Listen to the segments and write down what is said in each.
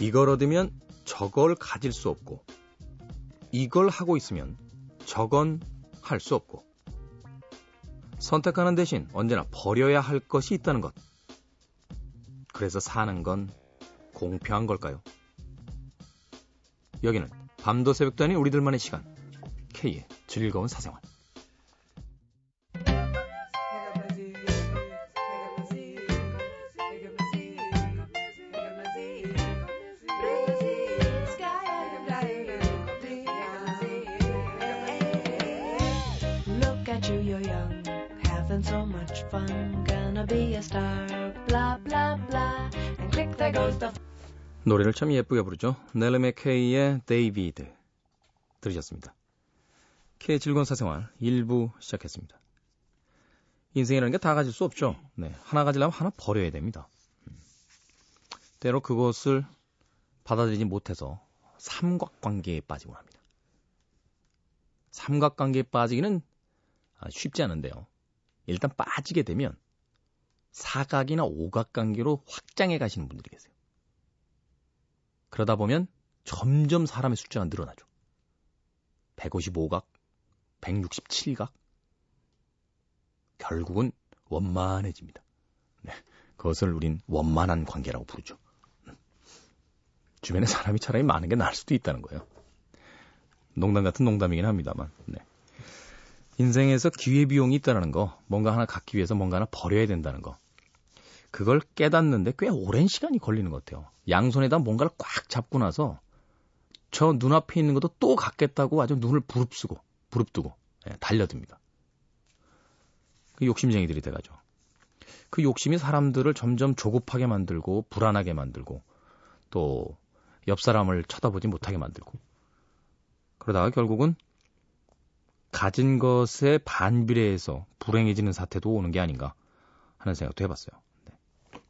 이걸 얻으면 저걸 가질 수 없고, 이걸 하고 있으면 저건 할 수 없고, 선택하는 대신 언제나 버려야 할 것이 있다는 것. 그래서 사는 건 공평한 걸까요? 여기는 밤도 새벽도 아닌 우리들만의 시간, K의 즐거운 사생활. So much fun, gonna be a star, blah blah blah, and click there goes the. 노래를 참 예쁘게 부르죠. 넬리 맥케이의 데이비드 들으셨습니다. K의 즐거운 사생활 1부 시작했습니다. 인생이라는 게 다 가질 수 없죠. 네, 하나 가지려면 하나 버려야 됩니다. 때로 그것을 받아들이지 못해서 삼각관계에 빠지곤 합니다. 삼각관계에 빠지기는 쉽지 않은데요. 일단 빠지게 되면 사각이나 오각관계로 확장해 가시는 분들이 계세요. 그러다 보면 점점 사람의 숫자가 늘어나죠. 155각, 167각. 결국은 원만해집니다. 네, 그것을 우린 원만한 관계라고 부르죠. 주변에 사람이 차라리 많은 게 나을 수도 있다는 거예요. 농담 같은 농담이긴 합니다만. 네. 인생에서 기회비용이 있다는 거, 뭔가 하나 갖기 위해서 뭔가 하나 버려야 된다는 거, 그걸 깨닫는데 꽤 오랜 시간이 걸리는 것 같아요. 양손에다 뭔가를 꽉 잡고 나서 저 눈앞에 있는 것도 또 갖겠다고 아주 눈을 부릅뜨고 달려듭니다. 그 욕심쟁이들이 돼가죠. 그 욕심이 사람들을 점점 조급하게 만들고 불안하게 만들고 또 옆 사람을 쳐다보지 못하게 만들고, 그러다가 결국은 가진 것에 반비례해서 불행해지는 사태도 오는 게 아닌가 하는 생각도 해봤어요. 네.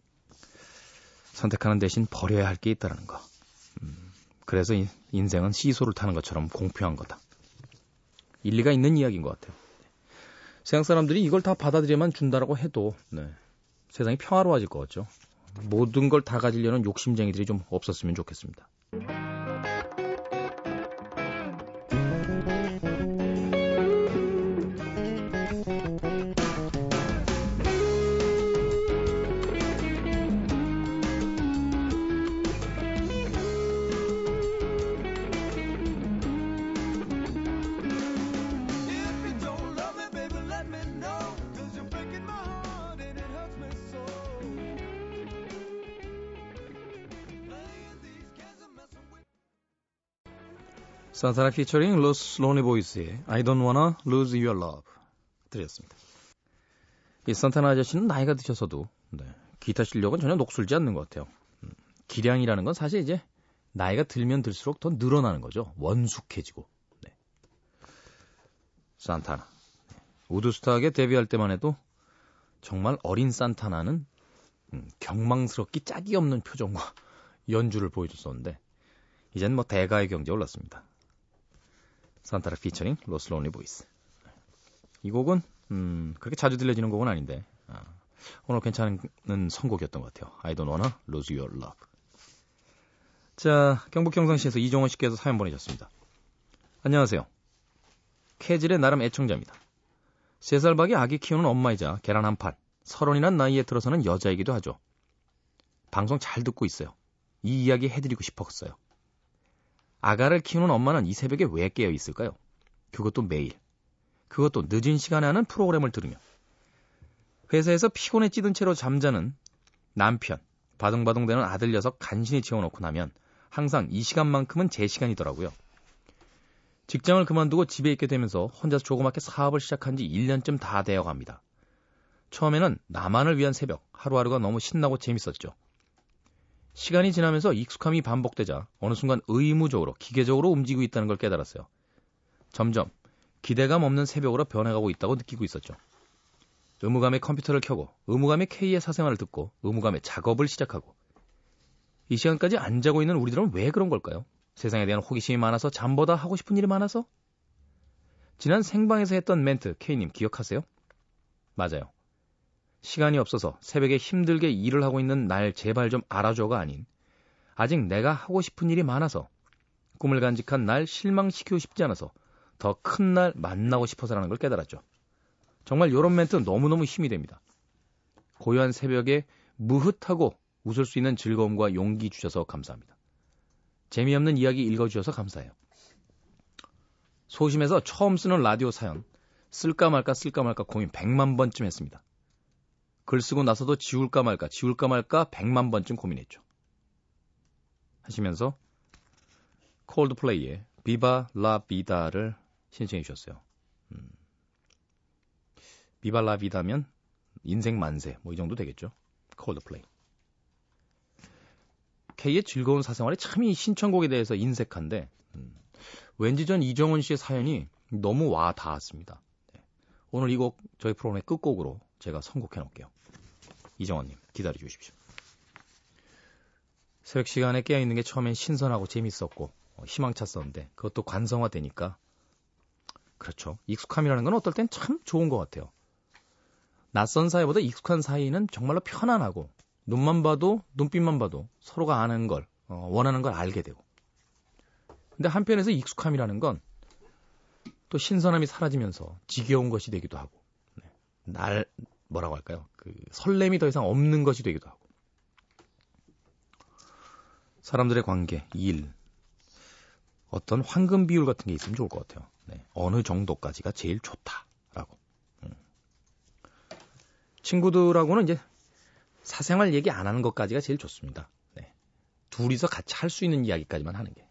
선택하는 대신 버려야 할 게 있다는 거. 그래서 인생은 시소를 타는 것처럼 공평한 거다. 일리가 있는 이야기인 것 같아요. 세상 사람들이 이걸 다 받아들여만 준다라고 해도 네, 세상이 평화로워질 것 같죠. 모든 걸 다 가지려는 욕심쟁이들이 좀 없었으면 좋겠습니다. 산타나 피처링 Los Lonely Boys의 I Don't Wanna Lose Your Love 드렸습니다. 이 산타나 아저씨는 나이가 드셔서도 네, 기타 실력은 전혀 녹슬지 않는 것 같아요. 기량이라는 건 사실 이제 나이가 들면 들수록 더 늘어나는 거죠. 원숙해지고. 네. 산타나. 우드스탁에 데뷔할 때만 해도 정말 어린 산타나는 경망스럽기 짝이 없는 표정과 연주를 보여줬었는데 이젠 뭐 대가의 경지에 올랐습니다. 산타나 피처링 Los Lonely Boys. 이 곡은 그렇게 자주 들려지는 곡은 아닌데 오늘 괜찮은 선곡이었던 것 같아요. I don't wanna lose your love. 자, 경북 경상시에서 이종원 씨께서 사연 보내셨습니다. 안녕하세요. 캐질의 나름 애청자입니다. 3살 박이 아기 키우는 엄마이자 계란 한 판, 30이란 나이에 들어서는 여자이기도 하죠. 방송 잘 듣고 있어요. 이 이야기 해드리고 싶었어요. 아가를 키우는 엄마는 이 새벽에 왜 깨어 있을까요? 그것도 매일, 그것도 늦은 시간에 하는 프로그램을 들으며. 회사에서 피곤에 찌든 채로 잠자는 남편, 바둥바둥대는 아들 녀석 간신히 재워놓고 나면 항상 이 시간만큼은 제 시간이더라고요. 직장을 그만두고 집에 있게 되면서 혼자서 조그맣게 사업을 시작한 지 1년쯤 다 되어갑니다. 처음에는 나만을 위한 새벽, 하루하루가 너무 신나고 재밌었죠. 시간이 지나면서 익숙함이 반복되자 어느 순간 의무적으로, 기계적으로 움직이고 있다는 걸 깨달았어요. 점점 기대감 없는 새벽으로 변해가고 있다고 느끼고 있었죠. 의무감에 컴퓨터를 켜고, 의무감에 K의 사생활을 듣고, 의무감에 작업을 시작하고. 이 시간까지 안 자고 있는 우리들은 왜 그런 걸까요? 세상에 대한 호기심이 많아서? 잠보다 하고 싶은 일이 많아서? 지난 생방에서 했던 멘트 K님 기억하세요? 맞아요. 시간이 없어서 새벽에 힘들게 일을 하고 있는 날 제발 좀 알아줘가 아닌 아직 내가 하고 싶은 일이 많아서 꿈을 간직한 날 실망시키고 싶지 않아서 더 큰 날 만나고 싶어서라는 걸 깨달았죠. 정말 이런 멘트 너무너무 힘이 됩니다. 고요한 새벽에 무흐하고 웃을 수 있는 즐거움과 용기 주셔서 감사합니다. 재미없는 이야기 읽어주셔서 감사해요. 소심해서 처음 쓰는 라디오 사연 쓸까 말까 고민 100만 번쯤 했습니다. 글 쓰고 나서도 지울까 말까 100만 번쯤 고민했죠. 하시면서 콜드플레이의 비바 라 비다를 신청해 주셨어요. 비바 라 비다면 인생 만세 뭐 이 정도 되겠죠. 콜드플레이. K의 즐거운 사생활에 참 이 신청곡에 대해서 인색한데 왠지 전 이정원 씨의 사연이 너무 와 닿았습니다. 네. 오늘 이 곡 저희 프로그램의 끝곡으로 제가 선곡해 놓을게요. 이정원님 기다려 주십시오. 새벽 시간에 깨어있는 게 처음엔 신선하고 재밌었고 희망찼었는데 그것도 관성화되니까 그렇죠. 익숙함이라는 건 어떨 땐 참 좋은 것 같아요. 낯선 사이보다 익숙한 사이는 정말로 편안하고 눈만 봐도 눈빛만 봐도 서로가 아는 걸 원하는 걸 알게 되고 근데 한편에서 익숙함이라는 건 또 신선함이 사라지면서 지겨운 것이 되기도 하고 날 뭐라고 할까요? 설렘이 더 이상 없는 것이 되기도 하고 사람들의 관계, 일 어떤 황금 비율 같은 게 있으면 좋을 것 같아요. 네. 어느 정도까지가 제일 좋다라고 친구들하고는 이제 사생활 얘기 안 하는 것까지가 제일 좋습니다. 네. 둘이서 같이 할 수 있는 이야기까지만 하는 게.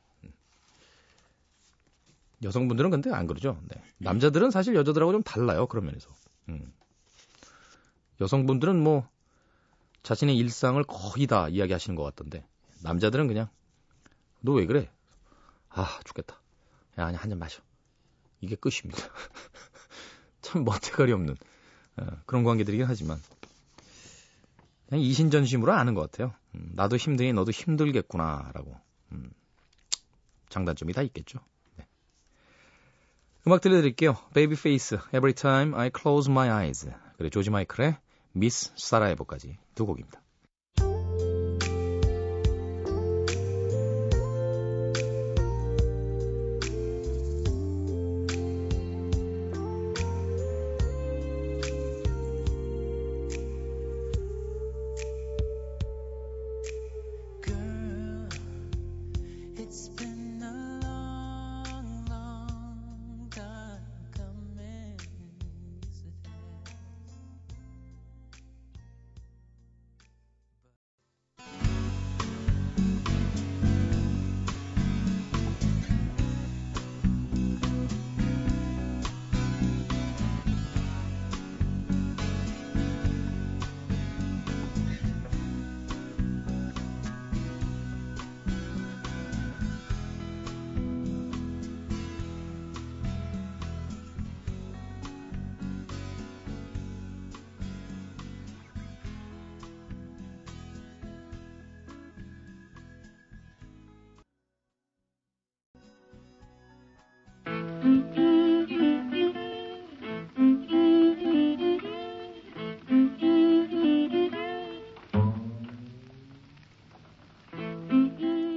여성분들은 근데 안 그러죠. 네. 남자들은 사실 여자들하고 좀 달라요. 그런 면에서. 여성분들은 뭐 자신의 일상을 거의 다 이야기하시는 것 같던데 남자들은 그냥 너 왜 그래? 아 죽겠다. 야, 아니 한 잔 마셔. 이게 끝입니다. 참 멋대가리 없는 그런 관계들이긴 하지만 그냥 이신전심으로 아는 것 같아요. 나도 힘드니 너도 힘들겠구나라고. 장단점이 다 있겠죠. 네. 음악 들려드릴게요. Babyface, Everytime I Close My Eyes. 그리고 조지 마이클의 Miss Sarajevo까지 두 곡입니다.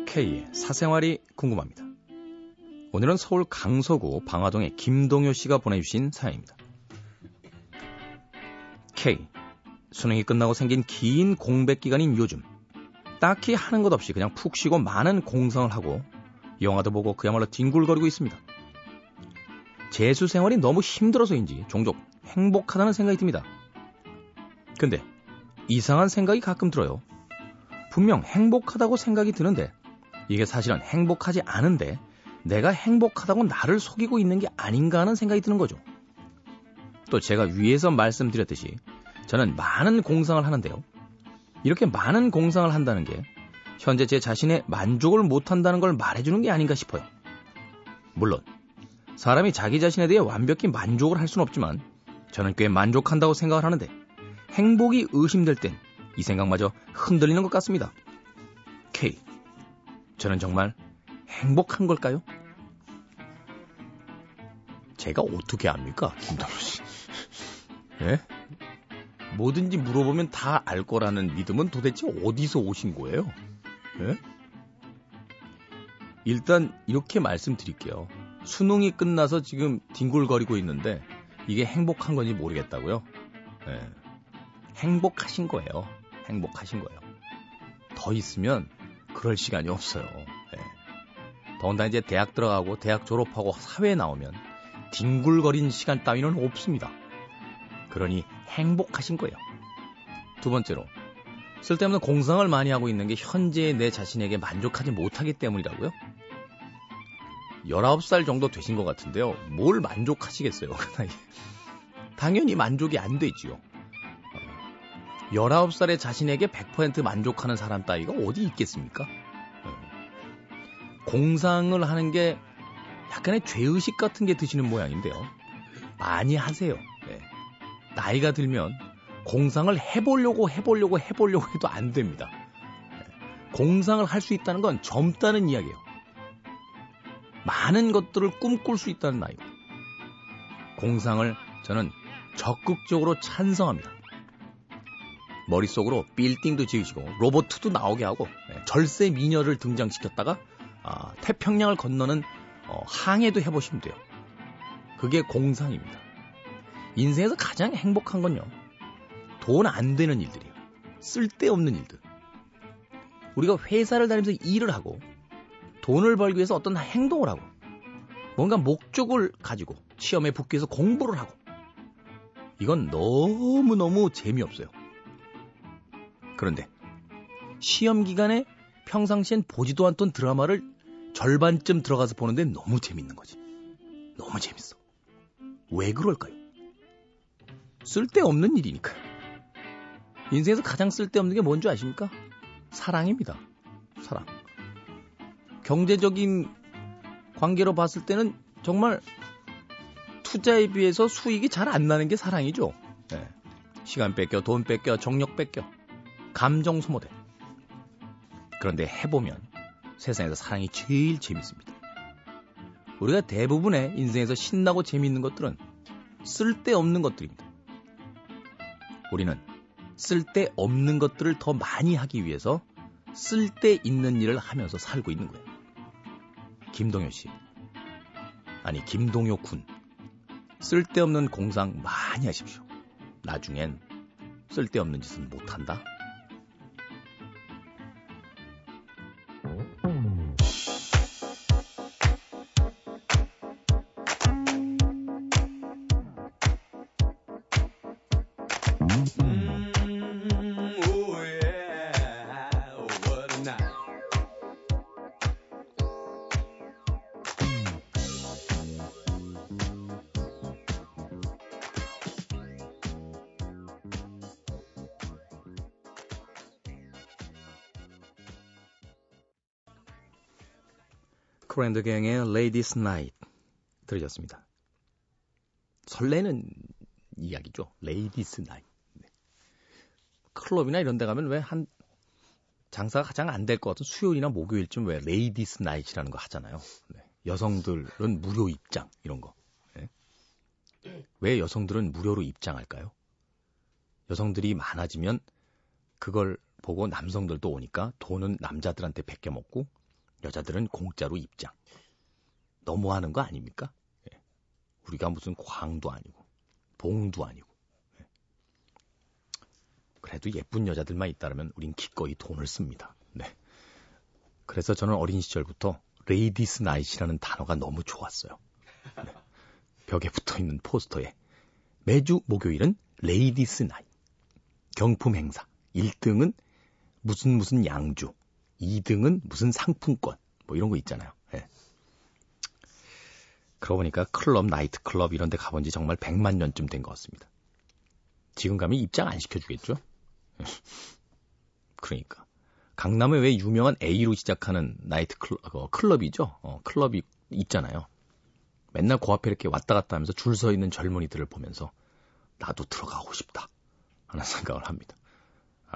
K의 사생활이 궁금합니다. 오늘은 서울 강서구 방화동의 김동효 씨가 보내주신 사연입니다. K. 수능이 끝나고 생긴 긴 공백 기간인 요즘 딱히 하는 것 없이 그냥 푹 쉬고 많은 공상을 하고 영화도 보고 그야말로 뒹굴거리고 있습니다. 재수 생활이 너무 힘들어서인지 종종 행복하다는 생각이 듭니다. 근데 이상한 생각이 가끔 들어요. 분명 행복하다고 생각이 드는데 이게 사실은 행복하지 않은데 내가 행복하다고 나를 속이고 있는 게 아닌가 하는 생각이 드는 거죠. 또 제가 위에서 말씀드렸듯이 저는 많은 공상을 하는데요. 이렇게 많은 공상을 한다는 게 현재 제 자신의 만족을 못한다는 걸 말해주는 게 아닌가 싶어요. 물론 사람이 자기 자신에 대해 완벽히 만족을 할 수는 없지만 저는 꽤 만족한다고 생각을 하는데 행복이 의심될 땐 이 생각마저 흔들리는 것 같습니다. K. 저는 정말 행복한 걸까요? 제가 어떻게 압니까? 김동현 씨. 예? 뭐든지 물어보면 다 알 거라는 믿음은 도대체 어디서 오신 거예요? 예? 일단 이렇게 말씀드릴게요. 수능이 끝나서 지금 뒹굴거리고 있는데 이게 행복한 건지 모르겠다고요? 예. 행복하신 거예요. 행복하신 거예요. 더 있으면 그럴 시간이 없어요. 예. 더군다나 이제 대학 들어가고 대학 졸업하고 사회에 나오면 뒹굴거린 시간 따위는 없습니다. 그러니 행복하신 거예요. 두 번째로, 쓸데없는 공상을 많이 하고 있는 게 현재의 내 자신에게 만족하지 못하기 때문이라고요? 19살 정도 되신 것 같은데요. 뭘 만족하시겠어요, 그 나이에. 당연히 만족이 안 되지요. 19살의 자신에게 100% 만족하는 사람 따위가 어디 있겠습니까? 공상을 하는 게 약간의 죄의식 같은 게 드시는 모양인데요. 많이 하세요. 네. 나이가 들면 공상을 해보려고 해도 안 됩니다. 네. 공상을 할 수 있다는 건 젊다는 이야기예요. 많은 것들을 꿈꿀 수 있다는 나이고, 공상을 저는 적극적으로 찬성합니다. 머릿속으로 빌딩도 지으시고 로봇도 나오게 하고, 절세 미녀를 등장시켰다가 태평양을 건너는 항해도 해보시면 돼요. 그게 공상입니다. 인생에서 가장 행복한 건요, 돈 안 되는 일들이에요. 쓸데없는 일들. 우리가 회사를 다니면서 일을 하고 돈을 벌기 위해서 어떤 행동을 하고 뭔가 목적을 가지고 시험에 붙기 위해서 공부를 하고, 이건 너무너무 재미없어요. 그런데 시험 기간에 평상시엔 보지도 않던 드라마를 절반쯤 들어가서 보는데 너무 재밌는 거지. 너무 재밌어. 왜 그럴까요? 쓸데없는 일이니까요. 인생에서 가장 쓸데없는 게 뭔지 아십니까? 사랑입니다. 사랑. 경제적인 관계로 봤을 때는 정말 투자에 비해서 수익이 잘 안 나는 게 사랑이죠. 네. 시간 뺏겨, 돈 뺏겨, 정력 뺏겨. 감정 소모돼. 그런데 해보면 세상에서 사랑이 제일 재밌습니다. 우리가 대부분의 인생에서 신나고 재미있는 것들은 쓸데없는 것들입니다. 우리는 쓸데없는 것들을 더 많이 하기 위해서 쓸데있는 일을 하면서 살고 있는 거예요. 김동효 씨, 아니 김동효 군, 쓸데없는 공상 많이 하십시오. 나중엔 쓸데없는 짓은 못한다. 브랜드경의 Lady's Night 들으셨습니다. 설레는 이야기죠. Ladies Night. 네. 클럽이나 이런 데 가면 왜 한 장사가 가장 안 될 것 같은 수요일이나 목요일쯤 왜 Ladies Night이라는 거 하잖아요. 네. 여성들은 무료 입장 이런 거. 네. 왜 여성들은 무료로 입장할까요? 여성들이 많아지면 그걸 보고 남성들도 오니까 돈은 남자들한테 베껴먹고 여자들은 공짜로 입장. 너무하는 거 아닙니까? 예. 우리가 무슨 광도 아니고 봉도 아니고. 예. 그래도 예쁜 여자들만 있다면 우린 기꺼이 돈을 씁니다. 네. 그래서 저는 어린 시절부터 레이디스 나잇이라는 단어가 너무 좋았어요. 네. 벽에 붙어있는 포스터에 매주 목요일은 레이디스 나잇, 경품 행사, 1등은 무슨 양주, 2등은 무슨 상품권, 뭐 이런 거 있잖아요. 예. 그러고 보니까 클럽, 나이트클럽 이런 데 가본 지 정말 100만 년쯤 된 것 같습니다. 지금 가면 입장 안 시켜주겠죠? 예. 그러니까 강남에 왜 유명한 A로 시작하는 나이트클럽, 클럽이죠? 클럽이 있잖아요. 맨날 그 앞에 이렇게 왔다 갔다 하면서 줄 서 있는 젊은이들을 보면서 나도 들어가고 싶다 하는 생각을 합니다.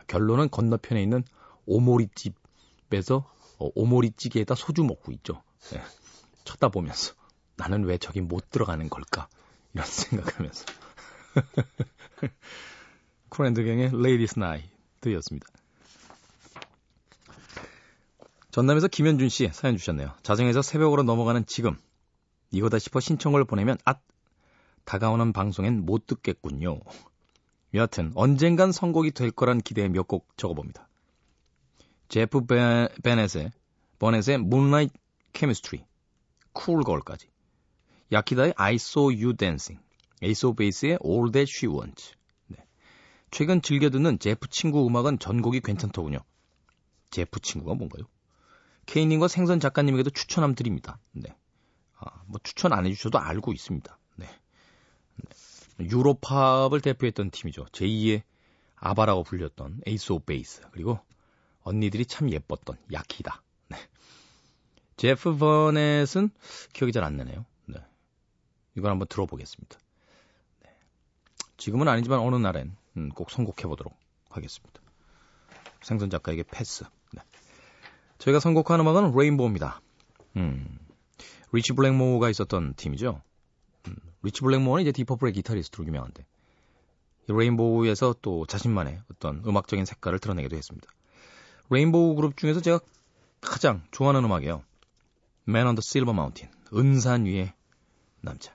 결론은 건너편에 있는 오모리집 에서 오모리찌개에다 소주 먹고 있죠. 네. 쳐다보면서 나는 왜 저기 못 들어가는 걸까? 이런 생각하면서 코렌드갱의 Lady's Night였습니다. 전남에서 김현준 씨 사연 주셨네요. 자정에서 새벽으로 넘어가는 지금 이거다 싶어 신청을 보내면 다가오는 방송엔 못 듣겠군요. 여하튼 언젠간 선곡이 될 거란 기대에 몇 곡 적어봅니다. 제프 베넷의 Moonlight Chemistry, Cool Girl까지, 야키다의 I Saw You Dancing, 에이스 오브 베이스의 All That She Wants. 네. 최근 즐겨 듣는 제프 친구 음악은 전곡이 괜찮더군요. 제프 친구가 뭔가요? K님과 생선 작가님에게도 추천함 드립니다. 네. 뭐 추천 안 해주셔도 알고 있습니다. 네. 유로팝을 대표했던 팀이죠. 제2의 아바라고 불렸던 에이스 오브 베이스, 그리고 언니들이 참 예뻤던 야키다. 네. 제프 버넷은 기억이 잘 안 나네요. 네. 이걸 한번 들어보겠습니다. 네. 지금은 아니지만 어느 날엔 꼭 선곡해보도록 하겠습니다. 생선 작가에게 패스. 네. 저희가 선곡한 음악은 레인보우입니다. 리치 블랙모어가 있었던 팀이죠. 리치 블랙모어는 이제 디퍼플의 기타리스트로 유명한데, 레인보우에서 또 자신만의 어떤 음악적인 색깔을 드러내기도 했습니다. 레인보우 그룹 중에서 제가 가장 좋아하는 음악이에요. Man on the Silver Mountain, 은산 위의 남자.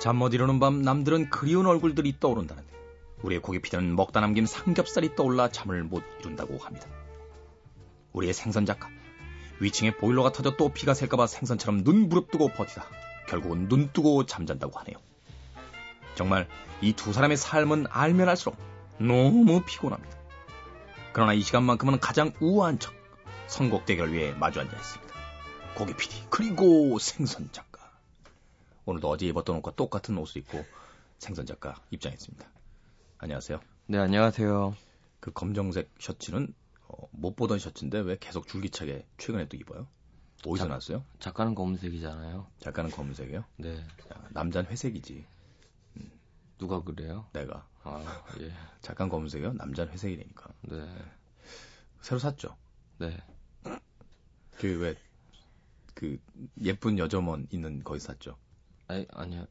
잠 못 이루는 밤 남들은 그리운 얼굴들이 떠오른다는데 우리의 고기피는 먹다 남긴 삼겹살이 떠올라 잠을 못 이룬다고 합니다. 우리의 생선 작가, 위층에 보일러가 터져 또 피가 셀까봐 생선처럼 눈 부릅뜨고 버티다 결국은 눈 뜨고 잠잔다고 하네요. 정말 이 두 사람의 삶은 알면 알수록 너무 피곤합니다. 그러나 이 시간만큼은 가장 우아한 척 선곡 대결 위에 마주 앉아있습니다. 고기피디 그리고 생선 작가. 오늘도 어제 입었던 옷과 똑같은 옷을 입고 생선 작가 입장했습니다. 안녕하세요. 네, 안녕하세요. 그 검정색 셔츠는 못 보던 셔츠인데 왜 계속 줄기차게 최근에 또 입어요? 어디서 났어요? 작가는 검은색이잖아요. 작가는 검은색이요? 네. 남자는 회색이지. 누가 그래요? 내가. 아, 예. 작가는 검은색이요? 남자는 회색이라니까. 네. 새로 샀죠? 네. 그 예쁜 여점원 있는 거기 샀죠? 아니요.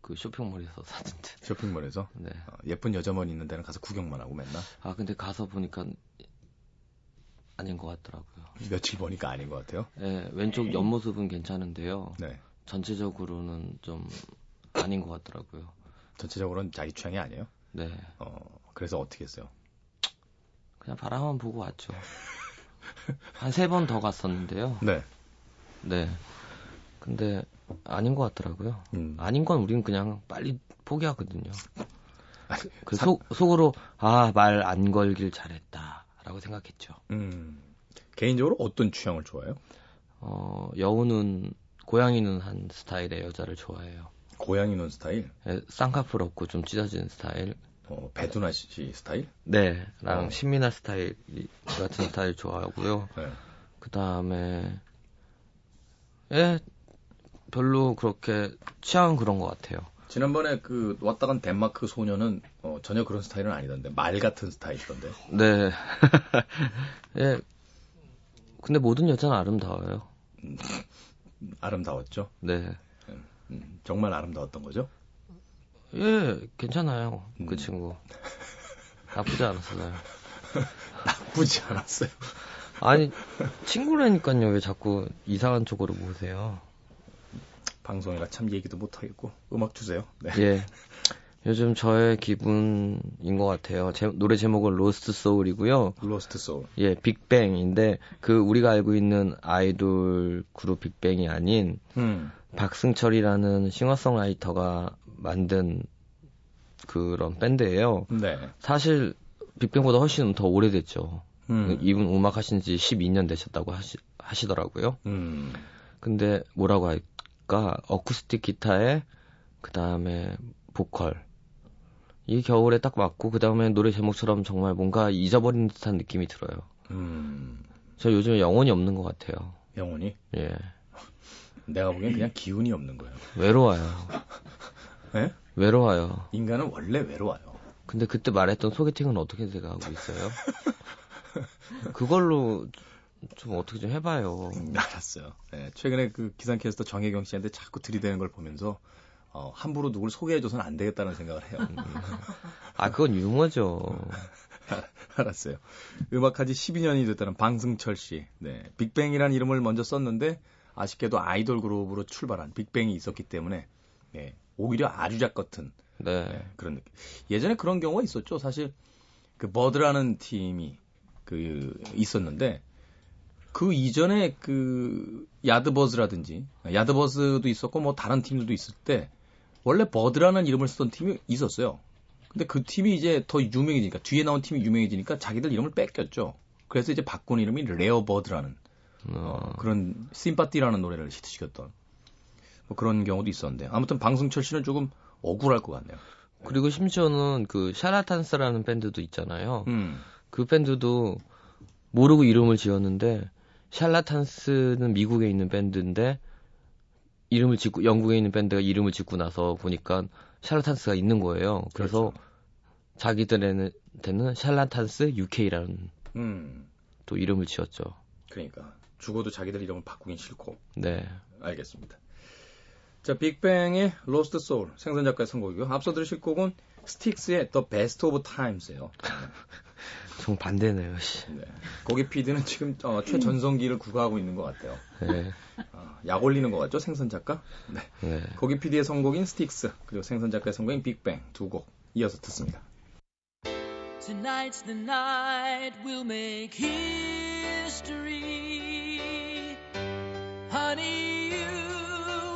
그 쇼핑몰에서 사던데. 쇼핑몰에서? 네. 예쁜 여자만 있는 데는 가서 구경만 하고 맨날? 근데 가서 보니까 아닌 것 같더라고요. 며칠 보니까 아닌 것 같아요? 네. 왼쪽 옆모습은 괜찮은데요. 네. 전체적으로는 좀 아닌 것 같더라고요. 전체적으로는 자기 취향이 아니에요? 네. 그래서 어떻게 했어요? 그냥 바라만 보고 왔죠. 한 3번 더 갔었는데요. 네. 네. 근데 아닌 것 같더라고요. 아닌 건 우리는 그냥 빨리 포기하거든요. 속으로 말 안 걸길 잘했다라고 생각했죠. 개인적으로 어떤 취향을 좋아해요? 여우는 고양이 눈 한 스타일의 여자를 좋아해요. 고양이 눈 스타일? 네, 쌍꺼풀 없고 좀 찢어진 스타일. 배두나 씨 스타일? 네, 신민아 스타일 같은 스타일 좋아하고요. 네. 그 다음에 별로 그렇게 취향은 그런 것 같아요. 지난번에 그 왔다 간 덴마크 소녀는 전혀 그런 스타일은 아니던데 말 같은 스타일이던데. 네. 예. 근데 모든 여자는 아름다워요. 아름다웠죠? 네. 정말 아름다웠던 거죠? 예, 괜찮아요. 그 친구 나쁘지 않았어요. 나쁘지 않았어요. 아니 친구라니까요. 왜 자꾸 이상한 쪽으로 보세요? 방송이라 참 얘기도 못하겠고 음악 주세요. 네. 예. 요즘 저의 기분인 것 같아요. 노래 제목은 로스트 소울이고요. 로스트 소울. 예, 빅뱅인데 그 우리가 알고 있는 아이돌 그룹 빅뱅이 아닌 박승철이라는 싱어송라이터가 만든 그런 밴드예요. 네. 사실 빅뱅보다 훨씬 더 오래됐죠. 이분 음악 하신 지 12년 되셨다고 하시더라고요. 근데 뭐라고 할까? 어쿠스틱 기타에 그 다음에 보컬. 이 겨울에 딱 맞고 그 다음에 노래 제목처럼 정말 뭔가 잊어버린 듯한 느낌이 들어요. 저 요즘 영혼이 없는 것 같아요. 영혼이? 예. 내가 보기엔 그냥 기운이 없는 거예요. 외로워요. 네? 외로워요. 인간은 원래 외로워요. 근데 그때 말했던 소개팅은 어떻게 제가 하고 있어요? 그걸로 좀 어떻게 좀 해봐요. 알았어요. 네, 최근에 그 기상캐스터 정혜경 씨한테 자꾸 들이대는 걸 보면서 함부로 누굴 소개해줘서는 안 되겠다는 생각을 해요. 아, 그건 유머죠. 알았어요. 음악한 지 12년이 됐다는 방승철 씨. 네, 빅뱅이라는 이름을 먼저 썼는데 아쉽게도 아이돌 그룹으로 출발한 빅뱅이 있었기 때문에 네, 오히려 아주작 같은 네. 네, 그런 느낌. 예전에 그런 경우가 있었죠. 사실 그 버드라는 팀이 그 있었는데 그 이전에 그 야드버즈라든지 야드버즈도 있었고 뭐 다른 팀들도 있을 때 원래 버드라는 이름을 쓰던 팀이 있었어요. 근데 그 팀이 이제 더 유명해지니까 뒤에 나온 팀이 유명해지니까 자기들 이름을 뺏겼죠. 그래서 이제 바꾼 이름이 레어버드라는 그런 심파티라는 노래를 히트시켰던 뭐 그런 경우도 있었는데 아무튼 방승철 씨는 조금 억울할 것 같네요. 그리고 심지어는 그 샤라탄스라는 밴드도 있잖아요. 그 밴드도 모르고 이름을 지었는데 샬라탄스는 미국에 있는 밴드인데 이름을 짓고 영국에 있는 밴드가 이름을 짓고 나서 보니까 샬라탄스가 있는 거예요. 그래서 그렇죠. 자기들한테는 샬라탄스 UK라는 또 이름을 지었죠. 그러니까 죽어도 자기들 이름을 바꾸긴 싫고. 네, 알겠습니다. 자, 빅뱅의 로스트 소울 생선 작가의 선곡이고요. 앞서 들으실 곡은 스틱스의 The Best of Times예요. 정 반대네요. 네. 거기 PD는 지금 최전성기를 구가하고 있는 것 같아요. 네. 약 올리는 것 같죠? 생선 작가? 네. 네. 거기 PD의 선곡인 스틱스 그리고 생선 작가의 선곡인 빅뱅 두 곡 이어서 듣습니다. Tonight's the night we'll make history Honey you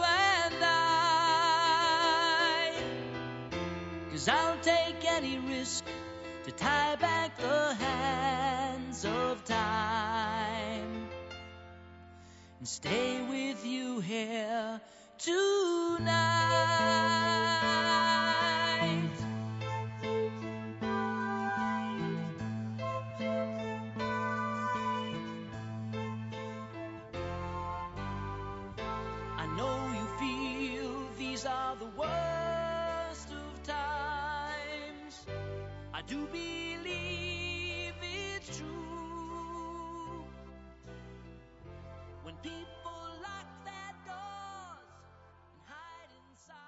and I Cause I'll take any risk To tie back the hands of time And stay with you here tonight I know you feel these are the worst of times I do believe it's true When people lock their doors and hide inside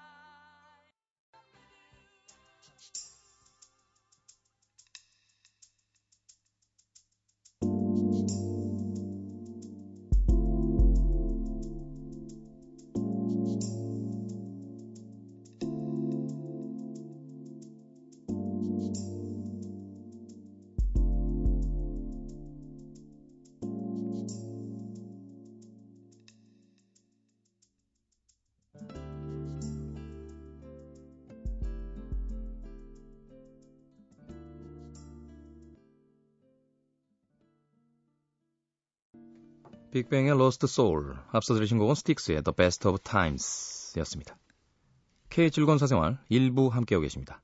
빅뱅의 Lost Soul, 앞서 들으신 곡은 스틱스의 The Best of Times였습니다. K 즐거운 사생활 1부 함께하고 계십니다.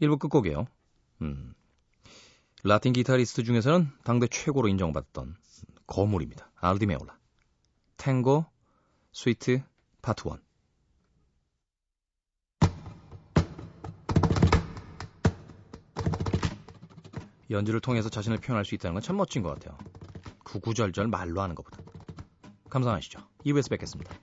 1부 끝곡이에요. 라틴 기타리스트 중에서는 당대 최고로 인정받았던 거물입니다. 알디메올라, 탱고, 스위트, 파트 1. 연주를 통해서 자신을 표현할 수 있다는 건 참 멋진 것 같아요. 구구절절 말로 하는 것보다. 감상하시죠. 2부에서 뵙겠습니다.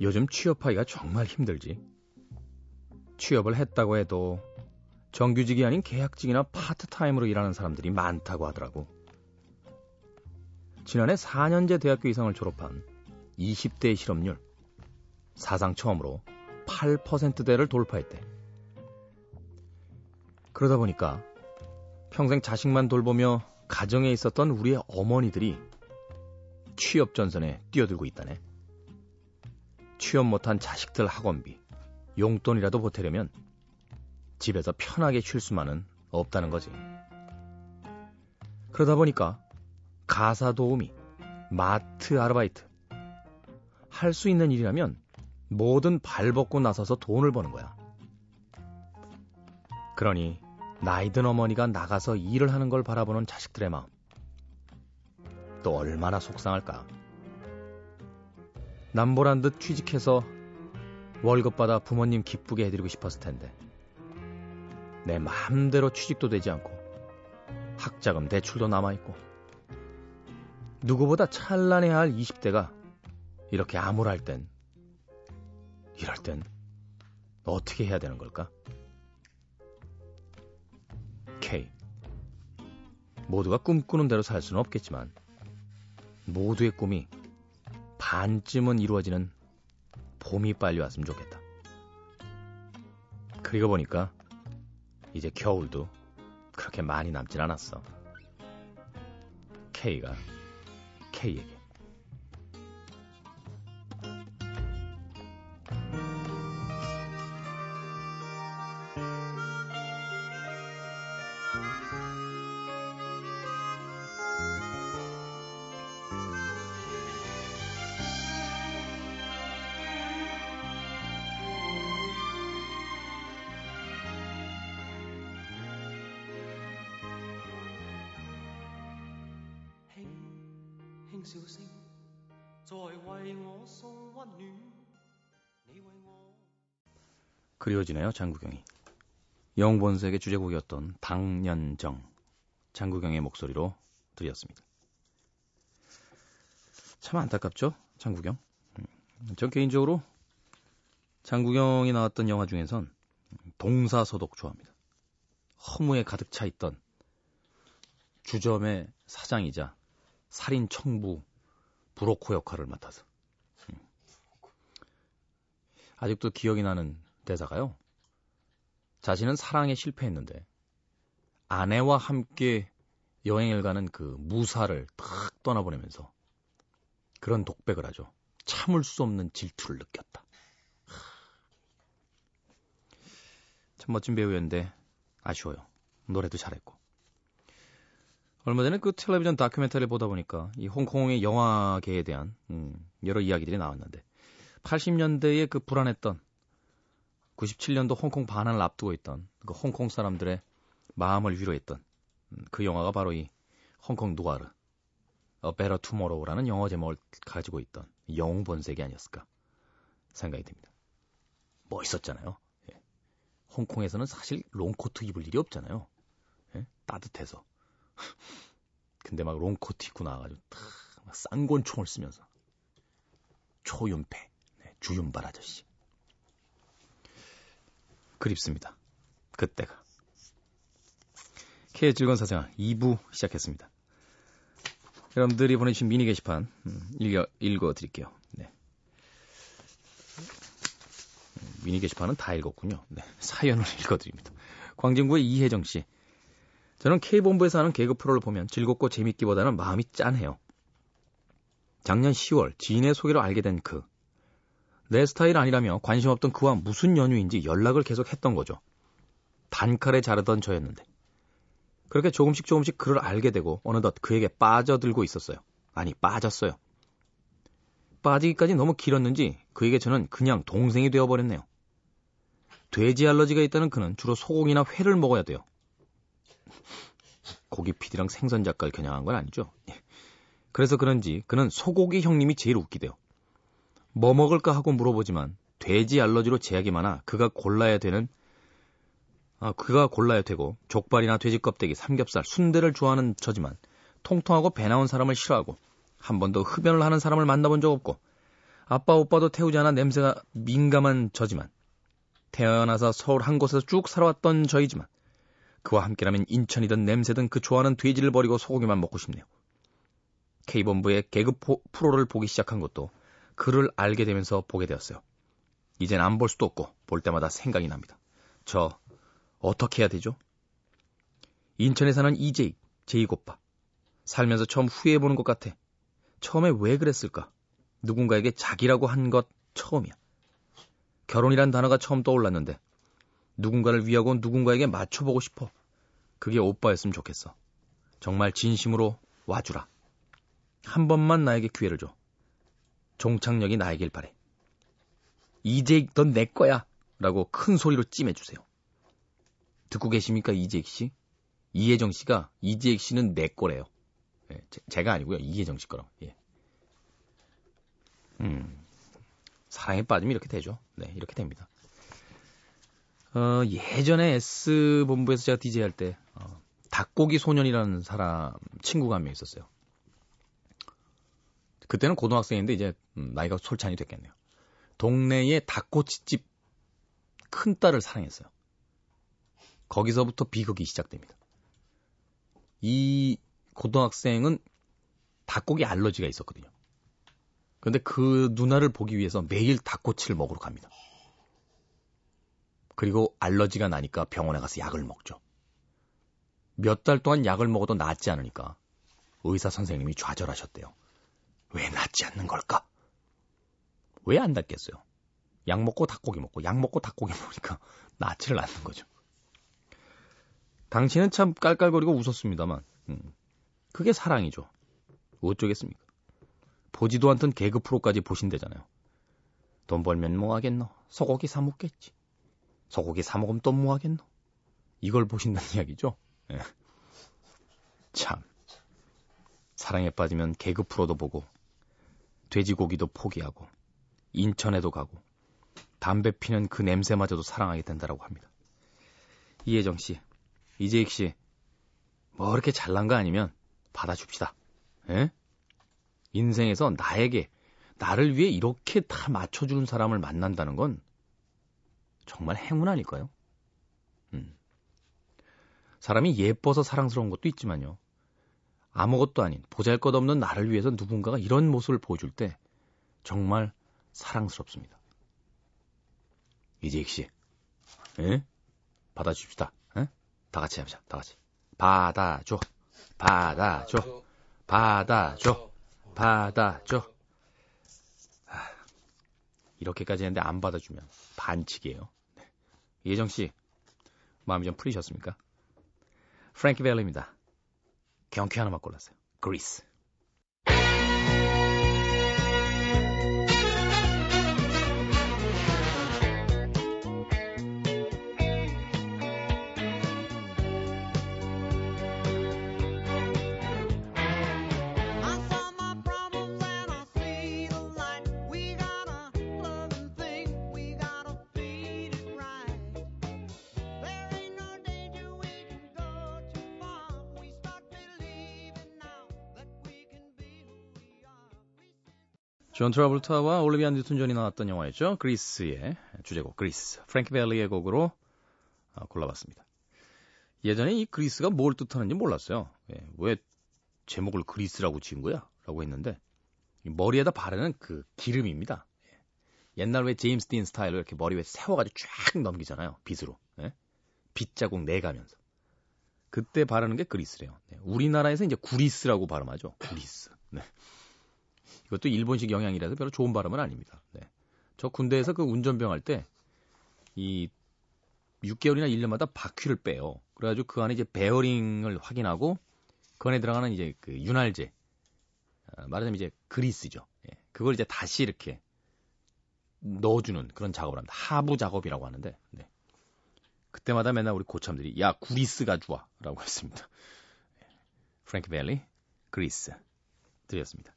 요즘 취업하기가 정말 힘들지. 취업을 했다고 해도 정규직이 아닌 계약직이나 파트타임으로 일하는 사람들이 많다고 하더라고. 지난해 4년제 대학교 이상을 졸업한 20대의 실업률, 사상 처음으로 8%대를 돌파했대. 그러다 보니까 평생 자식만 돌보며 가정에 있었던 우리의 어머니들이 취업 전선에 뛰어들고 있다네. 취업 못한 자식들 학원비, 용돈이라도 보태려면 집에서 편하게 쉴 수만은 없다는 거지. 그러다 보니까 가사 도우미, 마트 아르바이트, 할 수 있는 일이라면 뭐든 발벗고 나서서 돈을 버는 거야. 그러니 나이든 어머니가 나가서 일을 하는 걸 바라보는 자식들의 마음, 또 얼마나 속상할까. 남보란 듯 취직해서 월급 받아 부모님 기쁘게 해드리고 싶었을 텐데 내 마음대로 취직도 되지 않고 학자금 대출도 남아있고 누구보다 찬란해야 할 20대가 이렇게 암울할 땐, 이럴 땐 어떻게 해야 되는 걸까? K. 모두가 꿈꾸는 대로 살 수는 없겠지만 모두의 꿈이 반쯤은 이루어지는 봄이 빨리 왔으면 좋겠다. 그리고 보니까 이제 겨울도 그렇게 많이 남진 않았어. K가 K에게. 그리워지네요, 장국영이. 영웅본색의 주제곡이었던 당년정, 장국영의 목소리로 들이었습니다. 참 안타깝죠, 장국영. 전 개인적으로 장국영이 나왔던 영화 중에선 동사소독 좋아합니다. 허무에 가득 차있던 주점의 사장이자 살인 청부 브로커 역할을 맡아서. 아직도 기억이 나는 대사가요. 자신은 사랑에 실패했는데 아내와 함께 여행을 가는 그 무사를 탁 떠나보내면서 그런 독백을 하죠. 참을 수 없는 질투를 느꼈다. 참 멋진 배우였는데 아쉬워요. 노래도 잘했고. 얼마 전에 그 텔레비전 다큐멘터리를 보다 보니까 이 홍콩의 영화계에 대한 여러 이야기들이 나왔는데 80년대에 그 불안했던 97년도 홍콩 반환을 앞두고 있던 그 홍콩 사람들의 마음을 위로했던 그 영화가 바로 이 홍콩 누아르 A Better Tomorrow라는 영어 제목을 가지고 있던 영웅본색이 아니었을까 생각이 듭니다. 멋있었잖아요. 예. 홍콩에서는 사실 롱코트 입을 일이 없잖아요. 예? 따뜻해서. 근데 막 롱코트 입고 나와가지고 막 쌍권총을 쓰면서 초윤패, 네, 주윤발 아저씨. 그립습니다. 그때가. K의 즐거운 사생활 2부 시작했습니다. 여러분들이 보내주신 미니 게시판 읽어드릴게요. 네. 미니 게시판은 다 읽었군요. 네. 사연을 읽어드립니다. 광진구의 이혜정 씨. 저는 K본부에서 하는 개그 프로를 보면 즐겁고 재밌기보다는 마음이 짠해요. 작년 10월 지인의 소개로 알게 된 그. 내 스타일 아니라며 관심 없던 그와 무슨 연유인지 연락을 계속 했던 거죠. 단칼에 자르던 저였는데 그렇게 조금씩 그를 알게 되고 어느덧 그에게 빠져들고 있었어요. 아니, 빠졌어요. 빠지기까지 너무 길었는지 그에게 저는 그냥 동생이 되어버렸네요. 돼지 알러지가 있다는 그는 주로 소고기나 회를 먹어야 돼요. 고기 PD랑 생선 작가를 겨냥한 건 아니죠. 그래서 그런지 그는 소고기 형님이 제일 웃기대요. 뭐 먹을까 하고 물어보지만 돼지 알러지로 제약이 많아 그가 골라야 되는 그가 골라야 되고 족발이나 돼지껍데기, 삼겹살, 순대를 좋아하는 저지만 통통하고 배 나온 사람을 싫어하고 한 번도 흡연을 하는 사람을 만나본 적 없고 아빠 오빠도 태우지 않아 냄새가 민감한 저지만 태어나서 서울 한 곳에서 쭉 살아왔던 저이지만 그와 함께라면 인천이든 냄새든 그 좋아하는 돼지를 버리고 소고기만 먹고 싶네요. K본부의 개그 프로를 보기 시작한 것도 그를 알게 되면서 보게 되었어요. 이젠 안 볼 수도 없고 볼 때마다 생각이 납니다. 저 어떻게 해야 되죠? 인천에 사는 이재익, 제이고파. 살면서 처음 후회해보는 것 같아. 처음에 왜 그랬을까? 누군가에게 자기라고 한 것 처음이야. 결혼이란 단어가 처음 떠올랐는데 누군가를 위하고 누군가에게 맞춰보고 싶어. 그게 오빠였으면 좋겠어. 정말 진심으로 와주라. 한 번만 나에게 기회를 줘. 종착역이 나에길 바래. 이재익, 넌 내 거야. 라고 큰 소리로 찜해주세요. 듣고 계십니까, 이재익 씨? 이혜정 씨가 이재익 씨는 내 거래요. 예, 제가 아니고요. 이혜정 씨 거라고. 예. 사랑에 빠지면 이렇게 되죠. 네, 이렇게 됩니다. 예전에 S본부에서 제가 DJ 할 때 닭고기 소년이라는 사람 친구가 한 명 있었어요. 그때는 고등학생인데 이제 나이가 솔찬이 됐겠네요. 동네의 닭꼬치집 큰딸을 사랑했어요. 거기서부터 비극이 시작됩니다. 이 고등학생은 닭고기 알러지가 있었거든요. 그런데 그 누나를 보기 위해서 매일 닭꼬치를 먹으러 갑니다. 그리고 알러지가 나니까 병원에 가서 약을 먹죠. 몇 달 동안 약을 먹어도 낫지 않으니까 의사 선생님이 좌절하셨대요. 왜 낫지 않는 걸까? 왜 안 낫겠어요? 약 먹고 닭고기 먹고 약 먹고 닭고기 먹으니까 낫지를 않는 거죠. 당신은 참 깔깔거리고 웃었습니다만 그게 사랑이죠. 어쩌겠습니까? 보지도 않던 개그 프로까지 보신대잖아요. 돈 벌면 뭐 하겠노? 소고기 사 먹겠지. 소고기 사 먹으면 또 뭐 하겠노? 이걸 보신다는 이야기죠. 네. 참 사랑에 빠지면 개그 프로도 보고 돼지고기도 포기하고 인천에도 가고 담배 피는 그 냄새마저도 사랑하게 된다라고 합니다. 이혜정 씨, 이재익 씨, 뭐 이렇게 잘난 거 아니면 받아줍시다. 에? 인생에서 나에게, 나를 위해 이렇게 다 맞춰주는 사람을 만난다는 건 정말 행운 아닐까요? 사람이 예뻐서 사랑스러운 것도 있지만요. 아무것도 아닌 보잘것없는 나를 위해서 누군가가 이런 모습을 보여줄 때 정말 사랑스럽습니다. 이재익 씨, 에? 받아줍시다. 에? 다 같이 합시다. 다 같이. 받아줘. 받아줘. 받아줘. 받아줘. 이렇게까지 했는데 안 받아주면 반칙이에요. 네. 예정 씨, 마음이 좀 풀리셨습니까? 프랭키 벨리입니다. 경쾌 하나만 골랐어요. 그리스. 존 트라볼타와 올리비아 뉴턴존이 나왔던 영화였죠. 그리스의 주제곡 그리스. 프랭키 벨리의 곡으로 골라봤습니다. 예전에 이 그리스가 뭘 뜻하는지 몰랐어요. 왜 제목을 그리스라고 지은 거야? 라고 했는데 머리에다 바르는 그 기름입니다. 옛날 왜 제임스 딘 스타일로 이렇게 머리 위에 세워가지고 쫙 넘기잖아요. 빗으로. 빗자국 내가면서. 그때 바르는 게 그리스래요. 우리나라에서 이제 구리스라고 발음하죠. 구리스. 네. 이것도 일본식 영향이라서 별로 좋은 발음은 아닙니다. 네. 저 군대에서 그 운전병 할 때 이 6개월이나 1년마다 바퀴를 빼요. 그래가지고 그 안에 이제 베어링을 확인하고 그 안에 들어가는 이제 그 윤활제, 말하자면 이제 그리스죠. 예. 그걸 이제 다시 이렇게 넣어주는 그런 작업을 합니다. 하부 작업이라고 하는데 네. 그때마다 맨날 우리 고참들이 야 구리스 가져와라고 했습니다. 예. 프랭키 벨리 그리스 드렸습니다.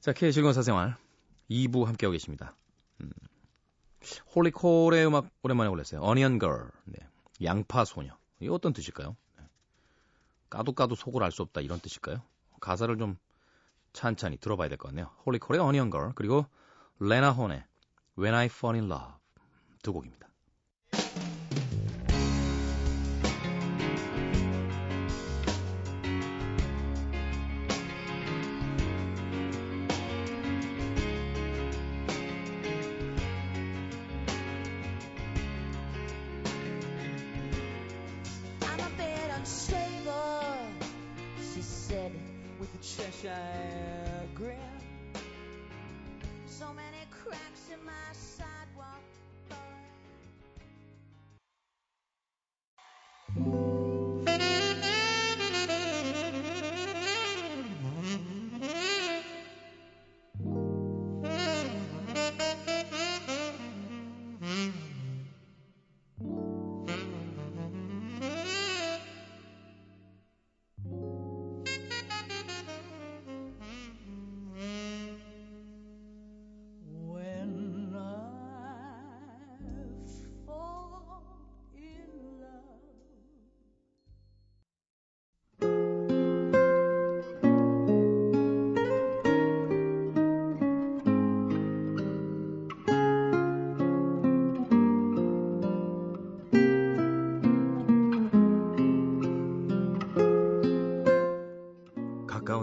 자, K의 즐거운 사생활 2부 함께하고 계십니다. 홀리콜의 음악 오랜만에 올렸어요. Onion Girl. 네, 양파소녀. 이게 어떤 뜻일까요? 까도 까도 속을 알 수 없다 이런 뜻일까요? 가사를 좀 찬찬히 들어봐야 될 것 같네요. 홀리콜의 Onion Girl 그리고 레나 혼의 When I Fall in Love 두 곡입니다.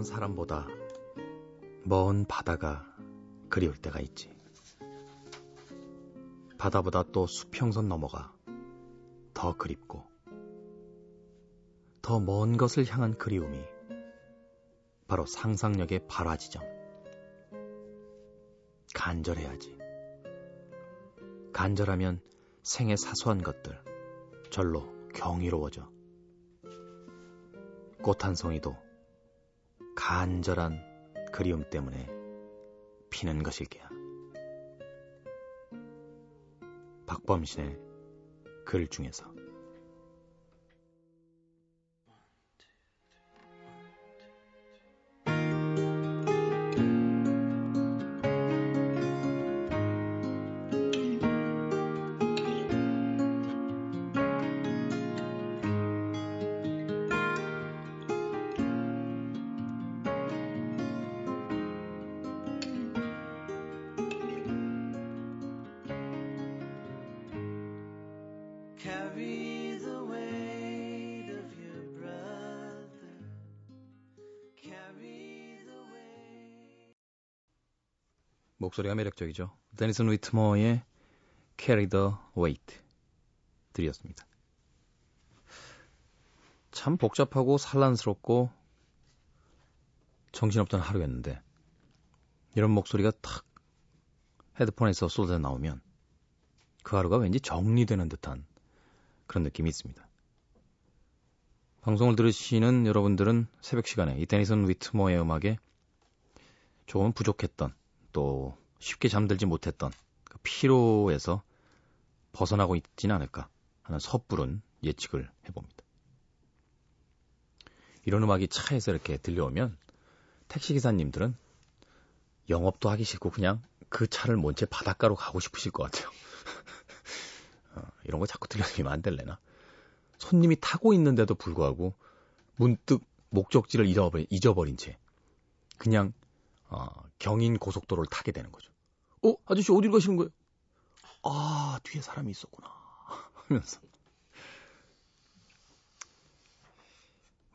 사람보다 먼 바다가 그리울 때가 있지. 바다보다 또 수평선 넘어가 더 그립고 더 먼 것을 향한 그리움이 바로 상상력의 발화지점. 간절해야지. 간절하면 생의 사소한 것들 절로 경이로워져. 꽃 한 송이도 간절한 그리움 때문에 피는 것일게야. 박범신의 글 중에서 Carry the weight of your brother. Carry the weight. 목소리가 매력적이죠. 데니슨 위트머의 Carry the Weight 드렸습니다. 참 복잡하고 산란스럽고 정신없던 하루였는데 이런 목소리가 탁 헤드폰에서 쏟아 나오면 그 하루가 왠지 정리되는 듯한 그런 느낌이 있습니다. 방송을 들으시는 여러분들은 새벽 시간에 이 데니슨 위트머의 음악에 조금 부족했던 또 쉽게 잠들지 못했던 그 피로에서 벗어나고 있지는 않을까 하는 섣부른 예측을 해봅니다. 이런 음악이 차에서 이렇게 들려오면 택시기사님들은 영업도 하기 싫고 그냥 그 차를 몬 채 바닷가로 가고 싶으실 것 같아요. 이런 거 자꾸 들려드리면 안 될래나? 손님이 타고 있는데도 불구하고 문득 목적지를 잊어버린 채 그냥 경인 고속도로를 타게 되는 거죠. 아저씨 어디로 가시는 거예요? 아, 뒤에 사람이 있었구나 하면서.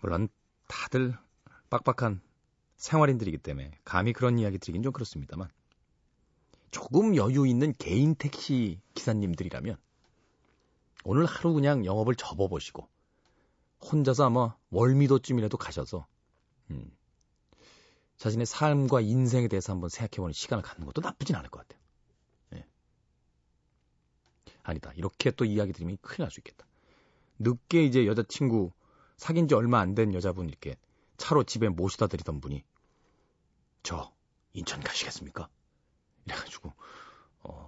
물론 다들 빡빡한 생활인들이기 때문에 감히 그런 이야기 드리긴 좀 그렇습니다만 조금 여유 있는 개인 택시 기사님들이라면 오늘 하루 그냥 영업을 접어보시고 혼자서 아마 월미도쯤이라도 가셔서 자신의 삶과 인생에 대해서 한번 생각해보는 시간을 갖는 것도 나쁘진 않을 것 같아요. 예. 아니다. 이렇게 또 이야기 드리면 큰일 날 수 있겠다. 늦게 이제 여자친구 사귄 지 얼마 안 된 여자분 이렇게 차로 집에 모시다 드리던 분이 저 인천 가시겠습니까? 이래가지고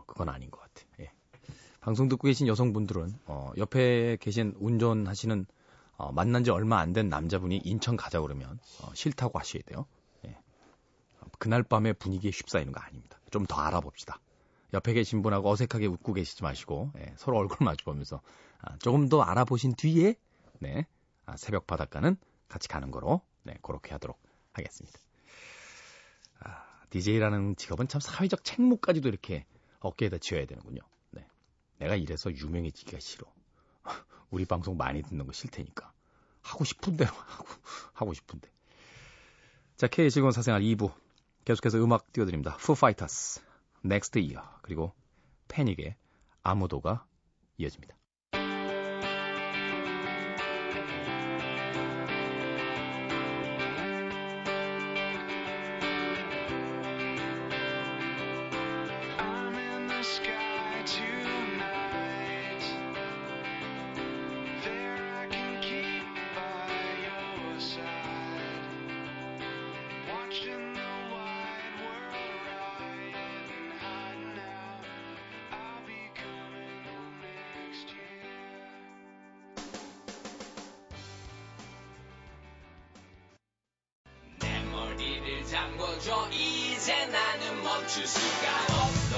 그건 아닌 것 같아요. 예. 방송 듣고 계신 여성분들은 옆에 계신 운전하시는 만난 지 얼마 안 된 남자분이 인천 가자 그러면 싫다고 하셔야 돼요. 예. 그날 밤의 분위기에 휩싸이는 거 아닙니다. 좀 더 알아봅시다. 옆에 계신 분하고 어색하게 웃고 계시지 마시고 예, 서로 얼굴 마주보면서 조금 더 알아보신 뒤에 네, 새벽 바닷가는 같이 가는 거로 네, 그렇게 하도록 하겠습니다. DJ라는 직업은 참 사회적 책무까지도 이렇게 어깨에다 지어야 되는군요. 네, 내가 이래서 유명해지기가 싫어. 우리 방송 많이 듣는 거 싫테니까 하고 싶은 대로 하고 싶은데. 자, K의 즐거운 사생활 2부 계속해서 음악 띄워드립니다. Foo Fighters, Next Year, 그리고 패닉의 아무도가 이어집니다. 잠궈줘 이제 나는 멈출 수가 없어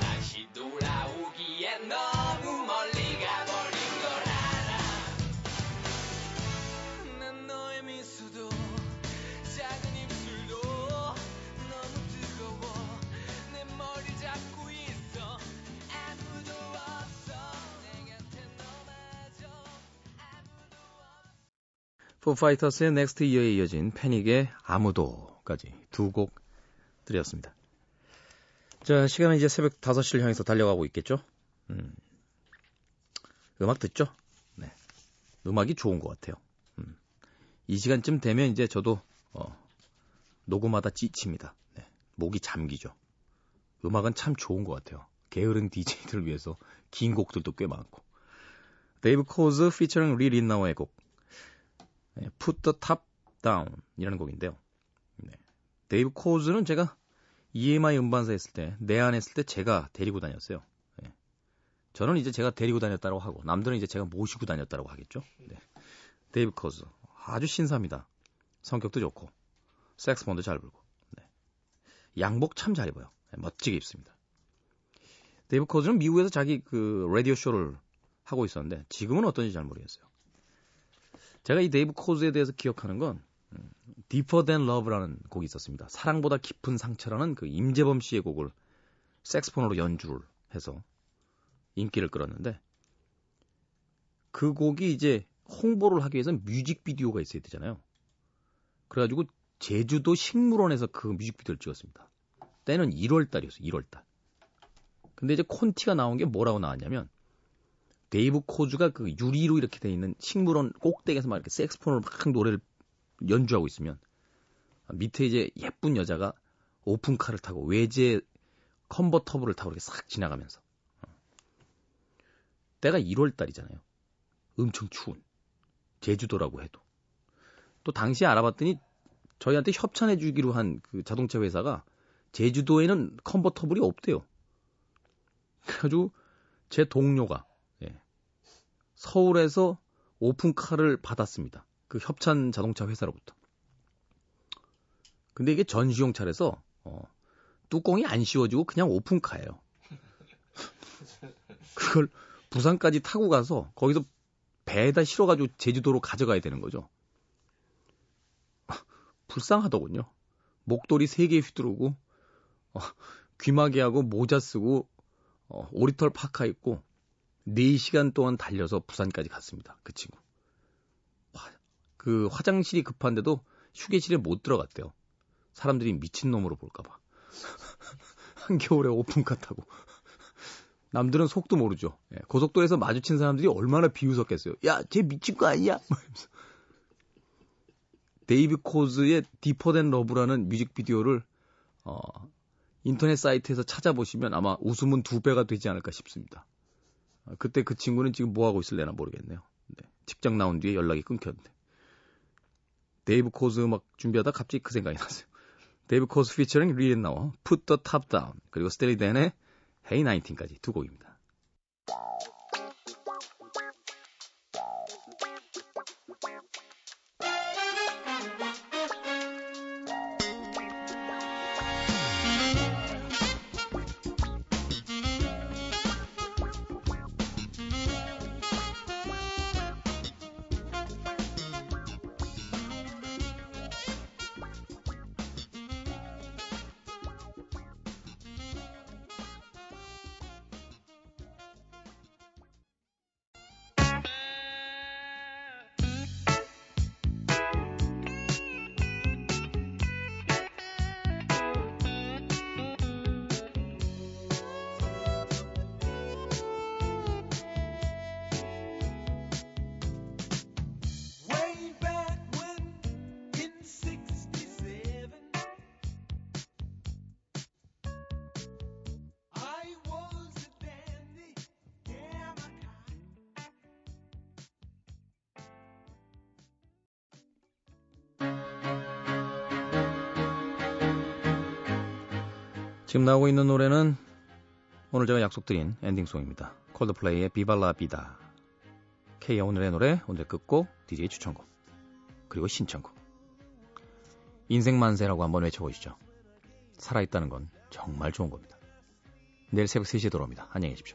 다시 돌아오기에 너무 멀리 가버린 걸 알아 난 너의 미소도 작은 입술도 너무 뜨거워 내 머리 잡고 있어 아무도 없어 내 곁에 너마저 아무도 없어 Foo Fighters의 Next Year에 이어진 패닉의 아무도까지 두 곡 드렸습니다. 자, 시간은 이제 새벽 5시를 향해서 달려가고 있겠죠? 음악 듣죠? 네. 음악이 좋은 것 같아요. 이 시간쯤 되면 이제 저도 녹음하다 지칩니다. 네. 목이 잠기죠. 음악은 참 좋은 것 같아요. 게으른 DJ들을 위해서 긴 곡들도 꽤 많고. 데이브 코즈 피처링 리 린나워의 곡. Put the Top Down 이라는 곡인데요. 네. 데이브 코즈는 제가 EMI 음반사 했을 때, 내한했을 때 제가 데리고 다녔어요. 네. 저는 이제 제가 데리고 다녔다고 하고 남들은 이제 제가 모시고 다녔다고 하겠죠. 네. 데이브 코즈 아주 신사입니다. 성격도 좋고 색스폰도 잘 불고 네. 양복 참 잘 입어요. 네. 멋지게 입습니다. 데이브 코즈는 미국에서 자기 그 라디오 쇼를 하고 있었는데 지금은 어떤지 잘 모르겠어요. 제가 이 데이브 코즈에 대해서 기억하는 건 Deeper Than Love라는 곡이 있었습니다. 사랑보다 깊은 상처라는 그 임재범 씨의 곡을 색스폰으로 연주를 해서 인기를 끌었는데 그 곡이 이제 홍보를 하기 위해서는 뮤직비디오가 있어야 되잖아요. 그래가지고 제주도 식물원에서 그 뮤직비디오를 찍었습니다. 때는 1월달이었어요. 1월달. 근데 이제 콘티가 나온 게 뭐라고 나왔냐면 데이브 코즈가 그 유리로 이렇게 돼 있는 식물원 꼭대기에서 막 이렇게 색스폰으로 막 노래를 연주하고 있으면 밑에 이제 예쁜 여자가 오픈카를 타고 외제 컨버터블을 타고 이렇게 싹 지나가면서 때가 1월달이잖아요. 엄청 추운 제주도라고 해도 또 당시에 알아봤더니 저희한테 협찬해 주기로 한 그 자동차 회사가 제주도에는 컨버터블이 없대요. 그래가지고 제 동료가 서울에서 오픈카를 받았습니다. 그 협찬 자동차 회사로부터. 근데 이게 전시용 차라서 뚜껑이 안 씌워지고 그냥 오픈카예요. 그걸 부산까지 타고 가서 거기서 배에다 실어가지고 제주도로 가져가야 되는 거죠. 불쌍하더군요. 목도리 3개 휘두르고 귀마개하고 모자 쓰고 오리털 파카 입고 4시간 동안 달려서 부산까지 갔습니다. 그 친구. 그 화장실이 급한데도 휴게실에 못 들어갔대요. 사람들이 미친놈으로 볼까봐. 한겨울에 오픈카 타고. 남들은 속도 모르죠. 고속도로에서 마주친 사람들이 얼마나 비웃었겠어요. 야, 쟤 미친 거 아니야? 데이브 코즈의 Deeper Than Love라는 뮤직비디오를 인터넷 사이트에서 찾아보시면 아마 웃음은 2배가 되지 않을까 싶습니다. 그때 그 친구는 지금 뭐하고 있을래나 모르겠네요. 네. 직장 나온 뒤에 연락이 끊겼는데. 데이브 코즈 음악 준비하다 갑자기 그 생각이 났어요. 데이브 코즈 피처링 리 린나워, Put the Top Down, 그리고 스테리 댄의 Hey 19까지 두 곡입니다. 지금 나오고 있는 노래는 오늘 제가 약속드린 엔딩송입니다. 콜드플레이의 비발라비다. K의 오늘의 노래, 오늘 끝곡, DJ의 추천곡, 그리고 신청곡. 인생만세라고 한번 외쳐보시죠. 살아있다는 건 정말 좋은 겁니다. 내일 새벽 3시에 돌아옵니다. 안녕히 계십시오.